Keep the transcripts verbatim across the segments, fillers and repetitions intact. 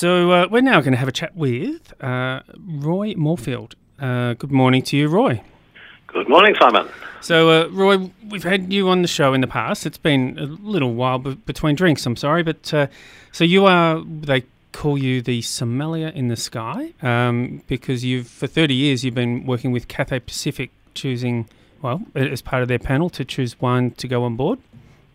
So uh, we're now going to have a chat with uh, Roy Moorfield. Uh, good morning to you, Roy. Good morning, Simon. So, uh, Roy, we've had you on the show in the past. It's been a little while b- between drinks, I'm sorry. But uh, so you are, they call you the sommelier in the sky um, because you've, for thirty years, you've been working with Cathay Pacific, choosing, well, as part of their panel, to choose wine to go on board.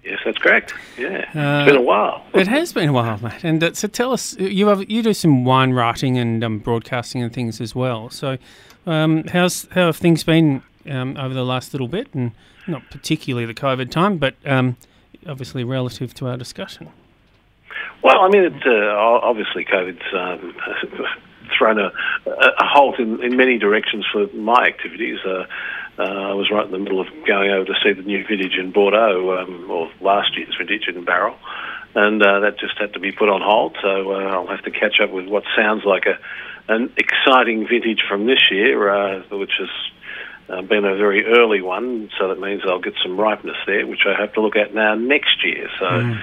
Yes, that's correct. Yeah. Uh, it's been a while. It has been a while, mate. And uh, so tell us, you have, you do some wine writing and um, broadcasting and things as well. So um, how's how have things been um, over the last little bit? And not particularly the COVID time, but um, obviously relative to our discussion. Well, I mean, it, uh, obviously COVID's um, thrown a, a halt in, in many directions for my activities. Uh, Uh, I was right in the middle of going over to see the new vintage in Bordeaux, um, or last year's vintage in barrel, and uh, that just had to be put on hold, so uh, I'll have to catch up with what sounds like a an exciting vintage from this year, uh, which has uh, been a very early one, so that means I'll get some ripeness there, which I hope to look at now next year, so mm.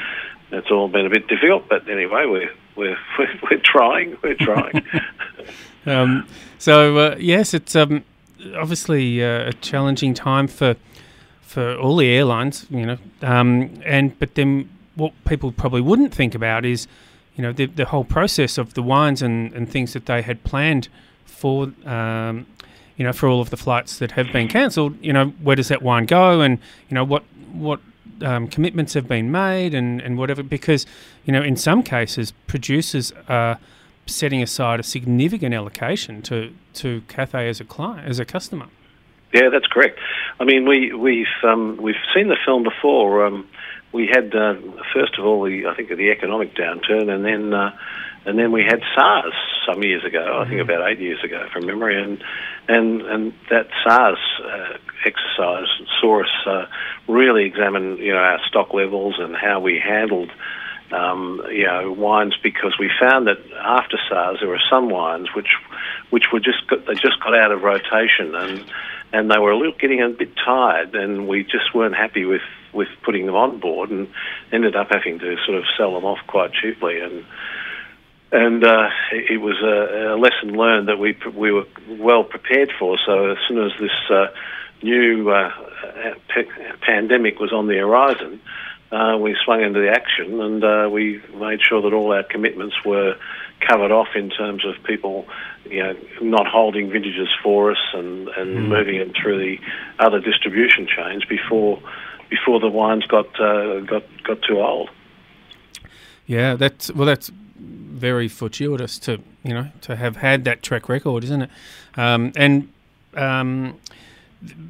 It's all been a bit difficult, but anyway, we're, we're, we're, we're trying, we're trying. um, so, uh, yes, it's... Um obviously uh, a challenging time for for all the airlines, you know, um, and but then what people probably wouldn't think about is, you know, the, the whole process of the wines and, and things that they had planned for, um, you know, for all of the flights that have been cancelled, you know, where does that wine go and, you know, what, what um, commitments have been made and, and whatever, because, you know, in some cases producers are setting aside a significant allocation to, to Cathay as a client, as a customer. Yeah, that's correct. I mean, we, we've um, we've seen the film before. Um, we had uh, first of all, the, I think, the economic downturn, and then uh, and then we had SARS some years ago. Mm-hmm. I think about eight years ago, from memory, and and and that SARS uh, exercise saw us uh, really examine, you know, our stock levels and how we handled. Um, you know, wines, because we found that after SARS there were some wines which, which were just got, they just got out of rotation and and they were a little getting a bit tired, and we just weren't happy with, with putting them on board, and ended up having to sort of sell them off quite cheaply, and and uh, it was a, a lesson learned that we we were well prepared for. So as soon as this uh, new uh, pandemic was on the horizon. Uh, we swung into the action, and uh, we made sure that all our commitments were covered off in terms of people, you know, not holding vintages for us and, and mm. moving them through the other distribution chains before before the wines got uh, got got too old. Yeah, that's well, that's very fortuitous to you know to have had that track record, isn't it? Um, and um,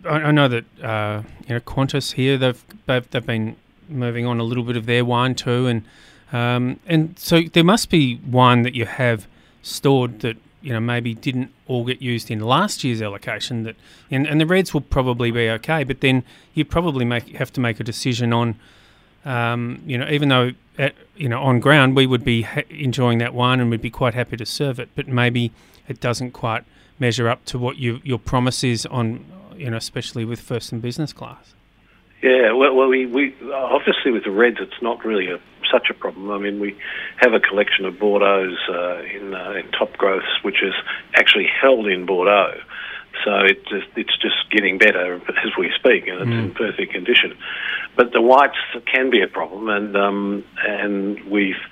I, I know that uh, you know Qantas here they've they've, they've been moving on a little bit of their wine too, and um, and so there must be wine that you have stored that you know maybe didn't all get used in last year's allocation. That and, and the reds will probably be okay, but then you probably make have to make a decision on, um, you know, even though at, you know on ground we would be ha- enjoying that wine and we'd be quite happy to serve it, but maybe it doesn't quite measure up to what you, your promise is on, you know, especially with first and business class. Yeah, well, well, we, we obviously with the reds, it's not really a, such a problem. I mean, we have a collection of Bordeaux's uh, in, uh, in top growths, which is actually held in Bordeaux. So it just, it's just getting better as we speak, and it's mm. in perfect condition. But the whites can be a problem, and um, and we've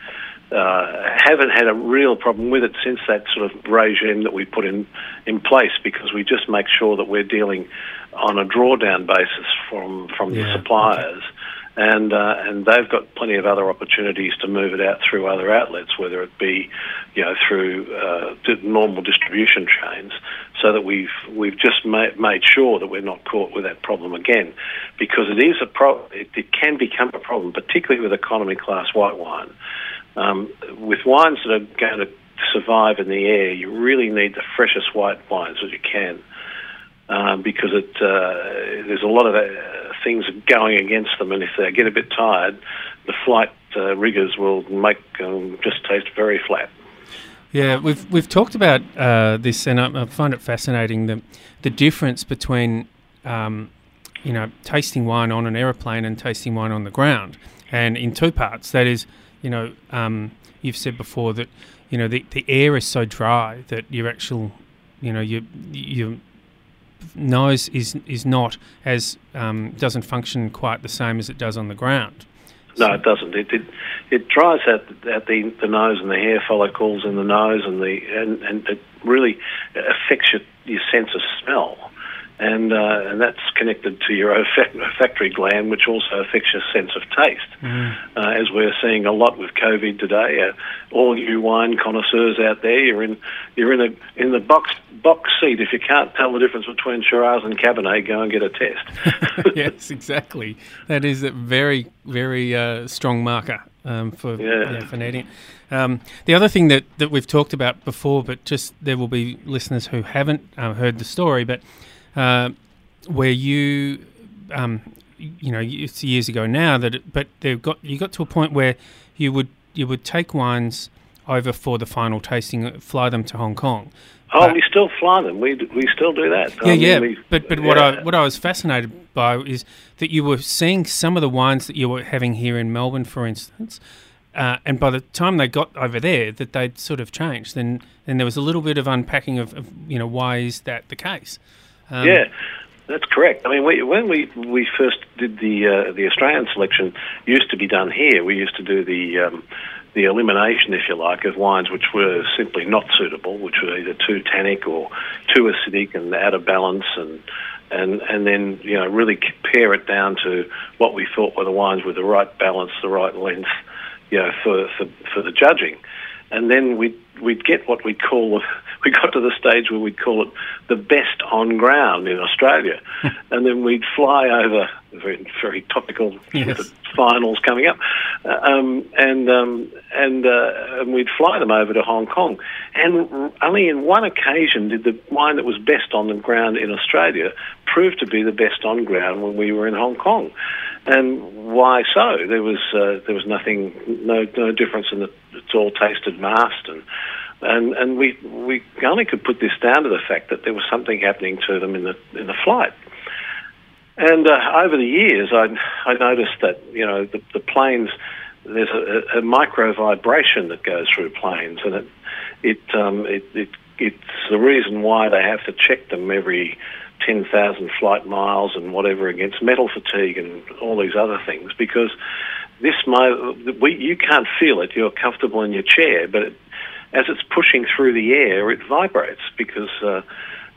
uh, haven't had a real problem with it since that sort of regime that we put in in place, because we just make sure that we're dealing on a drawdown basis from, from yeah, the suppliers, okay. and uh, and they've got plenty of other opportunities to move it out through other outlets, whether it be, you know, through uh, normal distribution chains, so that we've we've just ma- made sure that we're not caught with that problem again, because it is a pro- it, it can become a problem, particularly with economy class white wine, um, with wines that are going to survive in the air. You really need the freshest white wines that you can. Um, because it, uh, there's a lot of uh, things going against them, and if they get a bit tired, the flight uh, riggers will make um, just taste very flat. Yeah, we've we've talked about uh, this, and I, I find it fascinating the the difference between um, you know tasting wine on an aeroplane and tasting wine on the ground, and in two parts. That is, you know, um, you've said before that you know, the, the air is so dry that your actual, you know, your your nose is is not as um, doesn't function quite the same as it does on the ground. No, so. It doesn't. It it, it dries out at the, the nose and the hair follicles in the nose, and the and, and it really affects your your sense of smell. And, uh, and that's connected to your olfactory gland, which also affects your sense of taste. Mm. Uh, as we're seeing a lot with COVID today, uh, all you wine connoisseurs out there, you're in you're in a in the box box seat. If you can't tell the difference between Shiraz and Cabernet, go and get a test. Yes, exactly. That is a very very uh, strong marker um, for yeah. yeah for needing it. Um, the other thing that that we've talked about before, but just there will be listeners who haven't uh, heard the story, but. Uh, where you, um, you know, it's years ago now that, it, but they've got you got to a point where you would you would take wines over for the final tasting, fly them to Hong Kong. Oh, but, we still fly them. We we still do that. Yeah, I mean, yeah. We, but but yeah. what I what I was fascinated by is that you were seeing some of the wines that you were having here in Melbourne, for instance. Uh, and by the time they got over there, that they'd sort of changed. Then then there was a little bit of unpacking of, of you know, why is that the case. Um, yeah, that's correct. I mean, we, when we, we first did the uh, the Australian selection, used to be done here. We used to do the um, the elimination, if you like, of wines which were simply not suitable, which were either too tannic or too acidic and out of balance, and and and then you know really pare it down to what we thought were the wines with the right balance, the right length, you know, for for, for the judging. And then we'd, we'd get what we call, we got to the stage where we'd call it the best on ground in Australia. And then we'd fly over, very, very topical, yes. The finals coming up, um, and um, and, uh, and we'd fly them over to Hong Kong. And only in one occasion did the wine that was best on the ground in Australia prove to be the best on ground when we were in Hong Kong. And why so? There was uh, there was nothing, no no difference in the. It's all tasted masked, and and and we we only could put this down to the fact that there was something happening to them in the in the flight. And uh, over the years, I I noticed that you know the, the planes. There's a, a micro vibration that goes through planes, and it it um it, it it's the reason why they have to check them every ten thousand flight miles and whatever against metal fatigue and all these other things, because this mo- we you can't feel it. You're comfortable in your chair, but it, as it's pushing through the air, it vibrates because uh,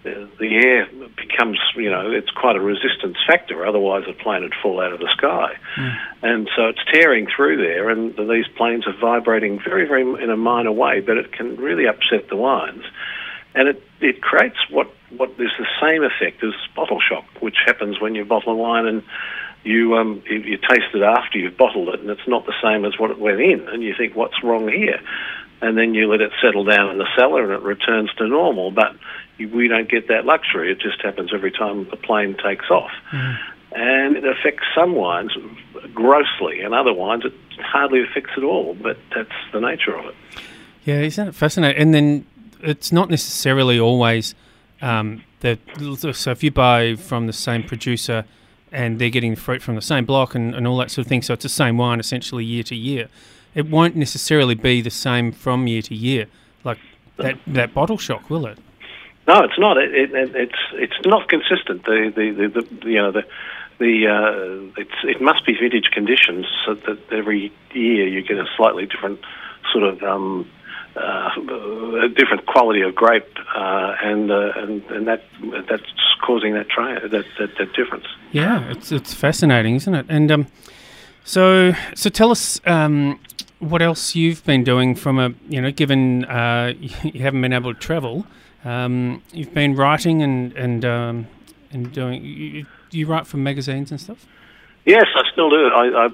the, the air becomes, you know, it's quite a resistance factor. Otherwise, a plane would fall out of the sky. Mm. And so it's tearing through there, and these planes are vibrating very, very in a minor way, but it can really upset the wines. And it, it creates what, what is the same effect as bottle shock, which happens when you bottle wine and you um you, you taste it after you've bottled it, and it's not the same as what it went in, and you think, what's wrong here? And then you let it settle down in the cellar and it returns to normal, but you, we don't get that luxury. It just happens every time the plane takes off. Mm. And it affects some wines grossly, and other wines it hardly affects at all, but that's the nature of it. Yeah, isn't it fascinating? And then it's not necessarily always um, that. So if you buy from the same producer and they're getting fruit from the same block and, and all that sort of thing, so it's the same wine essentially year to year, it won't necessarily be the same from year to year, like that that bottle shock, will it? No, it's not. It, it, it, it's it's not consistent. The the, the, the you know the the uh, it's it must be vintage conditions, so that every year you get a slightly different sort of. Um, Uh, a different quality of grape, uh, and, uh, and and that that's causing that tri- that, that that difference. Yeah, it's it's fascinating, isn't it? And um, so so tell us um, what else you've been doing from a you know given uh, you haven't been able to travel, um, you've been writing and and um, and doing. You, you write for magazines and stuff. Yes, I still do. I I,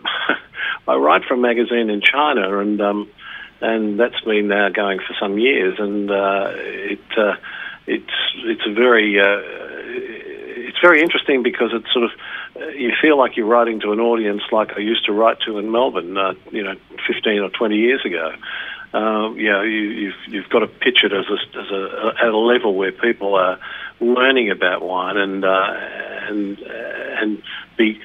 I write for a magazine in China, and. Um, And that's been now going for some years, and uh, it uh, it's it's a very uh, it's very interesting because it's sort of uh, you feel like you're writing to an audience like I used to write to in Melbourne, uh, you know, fifteen or twenty years ago. Um, you know, you, you've you've got to pitch it as a, as a at a level where people are learning about wine and uh, and and be,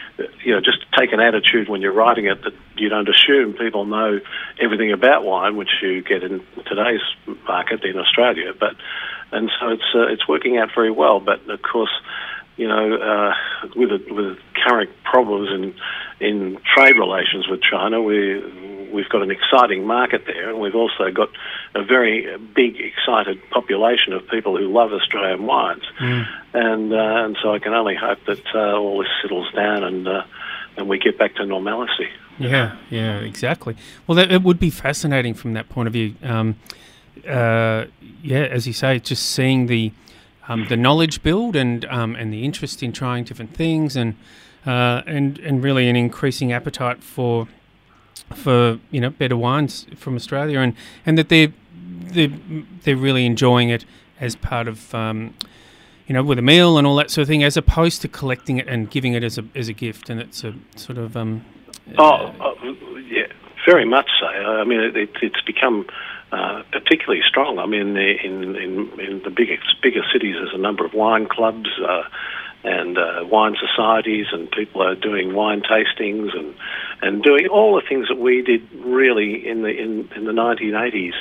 you know, just take an attitude when you're writing it that you don't assume people know everything about wine, which you get in today's market in Australia. But and so it's uh, it's working out very well. But of course, you know, uh, with the, with current problems in in trade relations with China, we. We've got an exciting market there, and we've also got a very big, excited population of people who love Australian wines. Mm. And uh, and so I can only hope that uh, all this settles down and uh, and we get back to normality. Yeah, yeah, exactly. Well, that, it would be fascinating from that point of view. Um, uh, yeah, as you say, just seeing the um, the knowledge build and um, and the interest in trying different things, and uh, and and really an increasing appetite for. for you know better wines from Australia, and, and that they're, they're they're really enjoying it as part of um, you know with a meal and all that sort of thing, as opposed to collecting it and giving it as a as a gift. And it's a sort of um, oh uh, yeah, very much so. I mean it, it's become uh, particularly strong. I mean in in in the biggest bigger cities there's a number of wine clubs uh, and uh, wine societies, and people are doing wine tastings and and doing all the things that we did really in the in, in the nineteen eighties,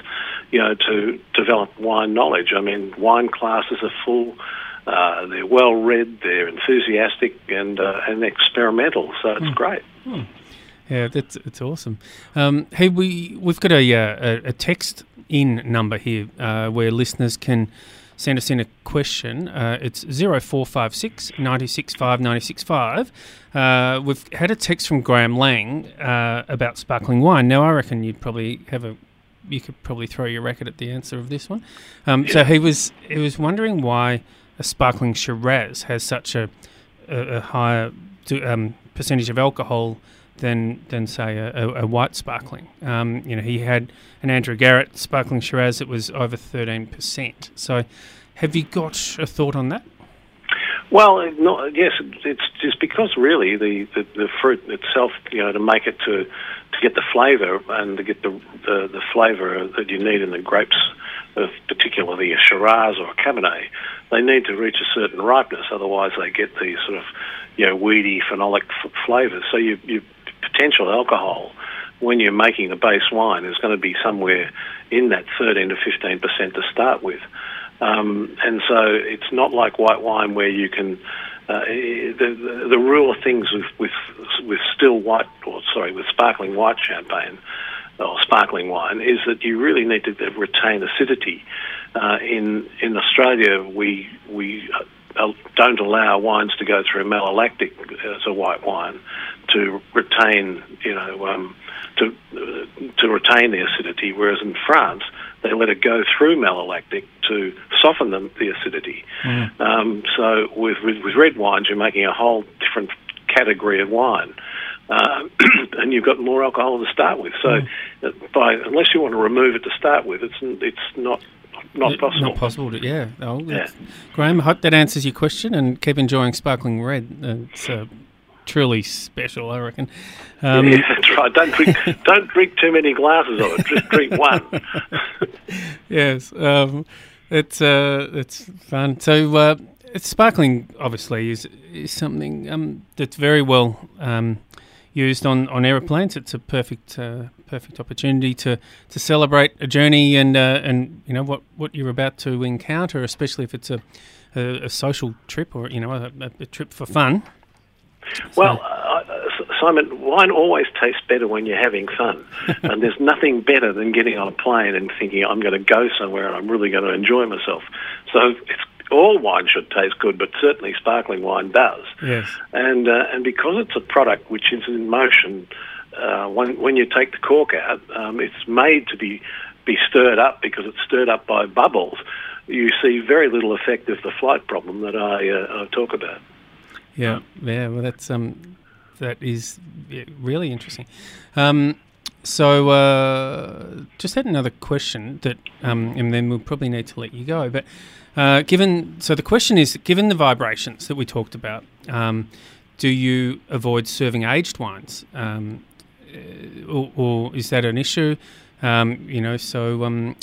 you know, to develop wine knowledge. I mean, wine classes are full, uh, they're well read, they're enthusiastic and uh, and experimental. So it's mm. great. Mm. Yeah, that's it's awesome. Um, hey, we we've got a uh, a text in number here uh, where listeners can send us in a question. Uh, it's zero four five six, nine six five, nine six five. Uh, we've had a text from Graham Lang uh, about sparkling wine. Now, I reckon you'd probably have a, you could probably throw your racket at the answer of this one. Um, so he was he was wondering why a sparkling Shiraz has such a a, a higher to, um, percentage of alcohol than than say a, a, a white sparkling. Um, you know, he had an Andrew Garrett sparkling Shiraz that was over thirteen percent. So, have you got a thought on that? Well, no, yes, it's just because really the, the, the fruit itself, you know, to make it to to get the flavour and to get the the, the flavour that you need in the grapes of particularly a Shiraz or a Cabernet, they need to reach a certain ripeness. Otherwise, they get these sort of you know weedy phenolic f- flavours. So you you potential alcohol when you're making a base wine is going to be somewhere in that thirteen to fifteen percent to start with. Um, and so it's not like white wine where you can... Uh, the, the, the rule of things with, with, with still white, or sorry, with sparkling white champagne or sparkling wine is that you really need to retain acidity. Uh, in in Australia, we we don't allow wines to go through malolactic as a white wine to retain, you know, um, to uh, to retain the acidity. Whereas in France, they let it go through malolactic to soften them, the acidity. Mm. Um, so with, with with red wines, you're making a whole different category of wine, uh, and you've got more alcohol to start with. So mm. by unless you want to remove it to start with, it's it's not not possible. Not possible. To, yeah. Oh, yeah. Graham, I hope that answers your question, and keep enjoying sparkling red. It's uh, truly special, I reckon. Um, yeah, that's right. Don't drink, don't drink too many glasses of it. Just drink one. Yes, um, it's uh, it's fun. So, uh, it's sparkling obviously is is something um, that's very well um, used on, on aeroplanes. It's a perfect uh, perfect opportunity to, to celebrate a journey and uh, and you know what, what you're about to encounter, especially if it's a a, a social trip or you know a, a trip for fun. Well, uh, Simon, wine always tastes better when you're having fun. And there's nothing better than getting on a plane and thinking, I'm going to go somewhere and I'm really going to enjoy myself. So it's, all wine should taste good, but certainly sparkling wine does. Yes. And uh, and because it's a product which is in motion, uh, when, when you take the cork out, um, it's made to be, be stirred up because it's stirred up by bubbles. You see very little effect of the flight problem that I, uh, I talk about. Yeah, yeah. Well, that's um, that is really interesting. Um, so, uh, just had another question that, um, and then we'll probably need to let you go. But uh, given, so the question is, given the vibrations that we talked about, um, do you avoid serving aged wines, um, or, or is that an issue? Um, you know, so um,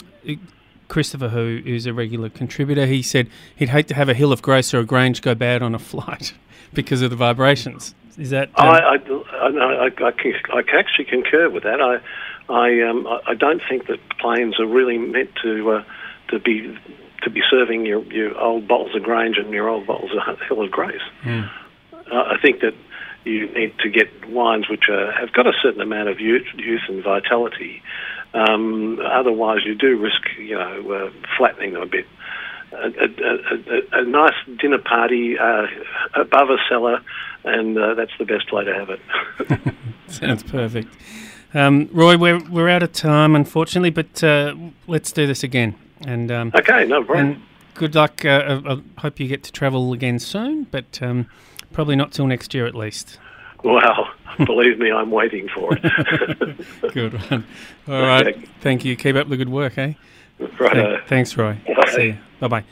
Christopher, who is a regular contributor, he said he'd hate to have a Hill of Grace or a Grange go bad on a flight because of the vibrations. Is that? Um... I, I, I, I, can, I actually concur with that. I I, um, I don't think that planes are really meant to uh, to be to be serving your, your old bottles of Grange and your old bottles of Hill of Grace. Mm. Uh, I think that you need to get wines which are, have got a certain amount of youth, youth and vitality. Um, otherwise, you do risk, you know, uh, flattening them a bit. A, a, a, a nice dinner party uh, above a cellar, and uh, that's the best way to have it. Sounds perfect. Um, Roy, we're we're out of time, unfortunately, but uh, let's do this again. And um, okay, no problem. Good luck. Uh, I, I hope you get to travel again soon, but um, probably not till next year at least. Wow. Believe me, I'm waiting for it. Good one. All right. Okay. Thank you. Keep up the good work, eh? Right. Th- thanks, Roy. Bye. See you. Bye-bye.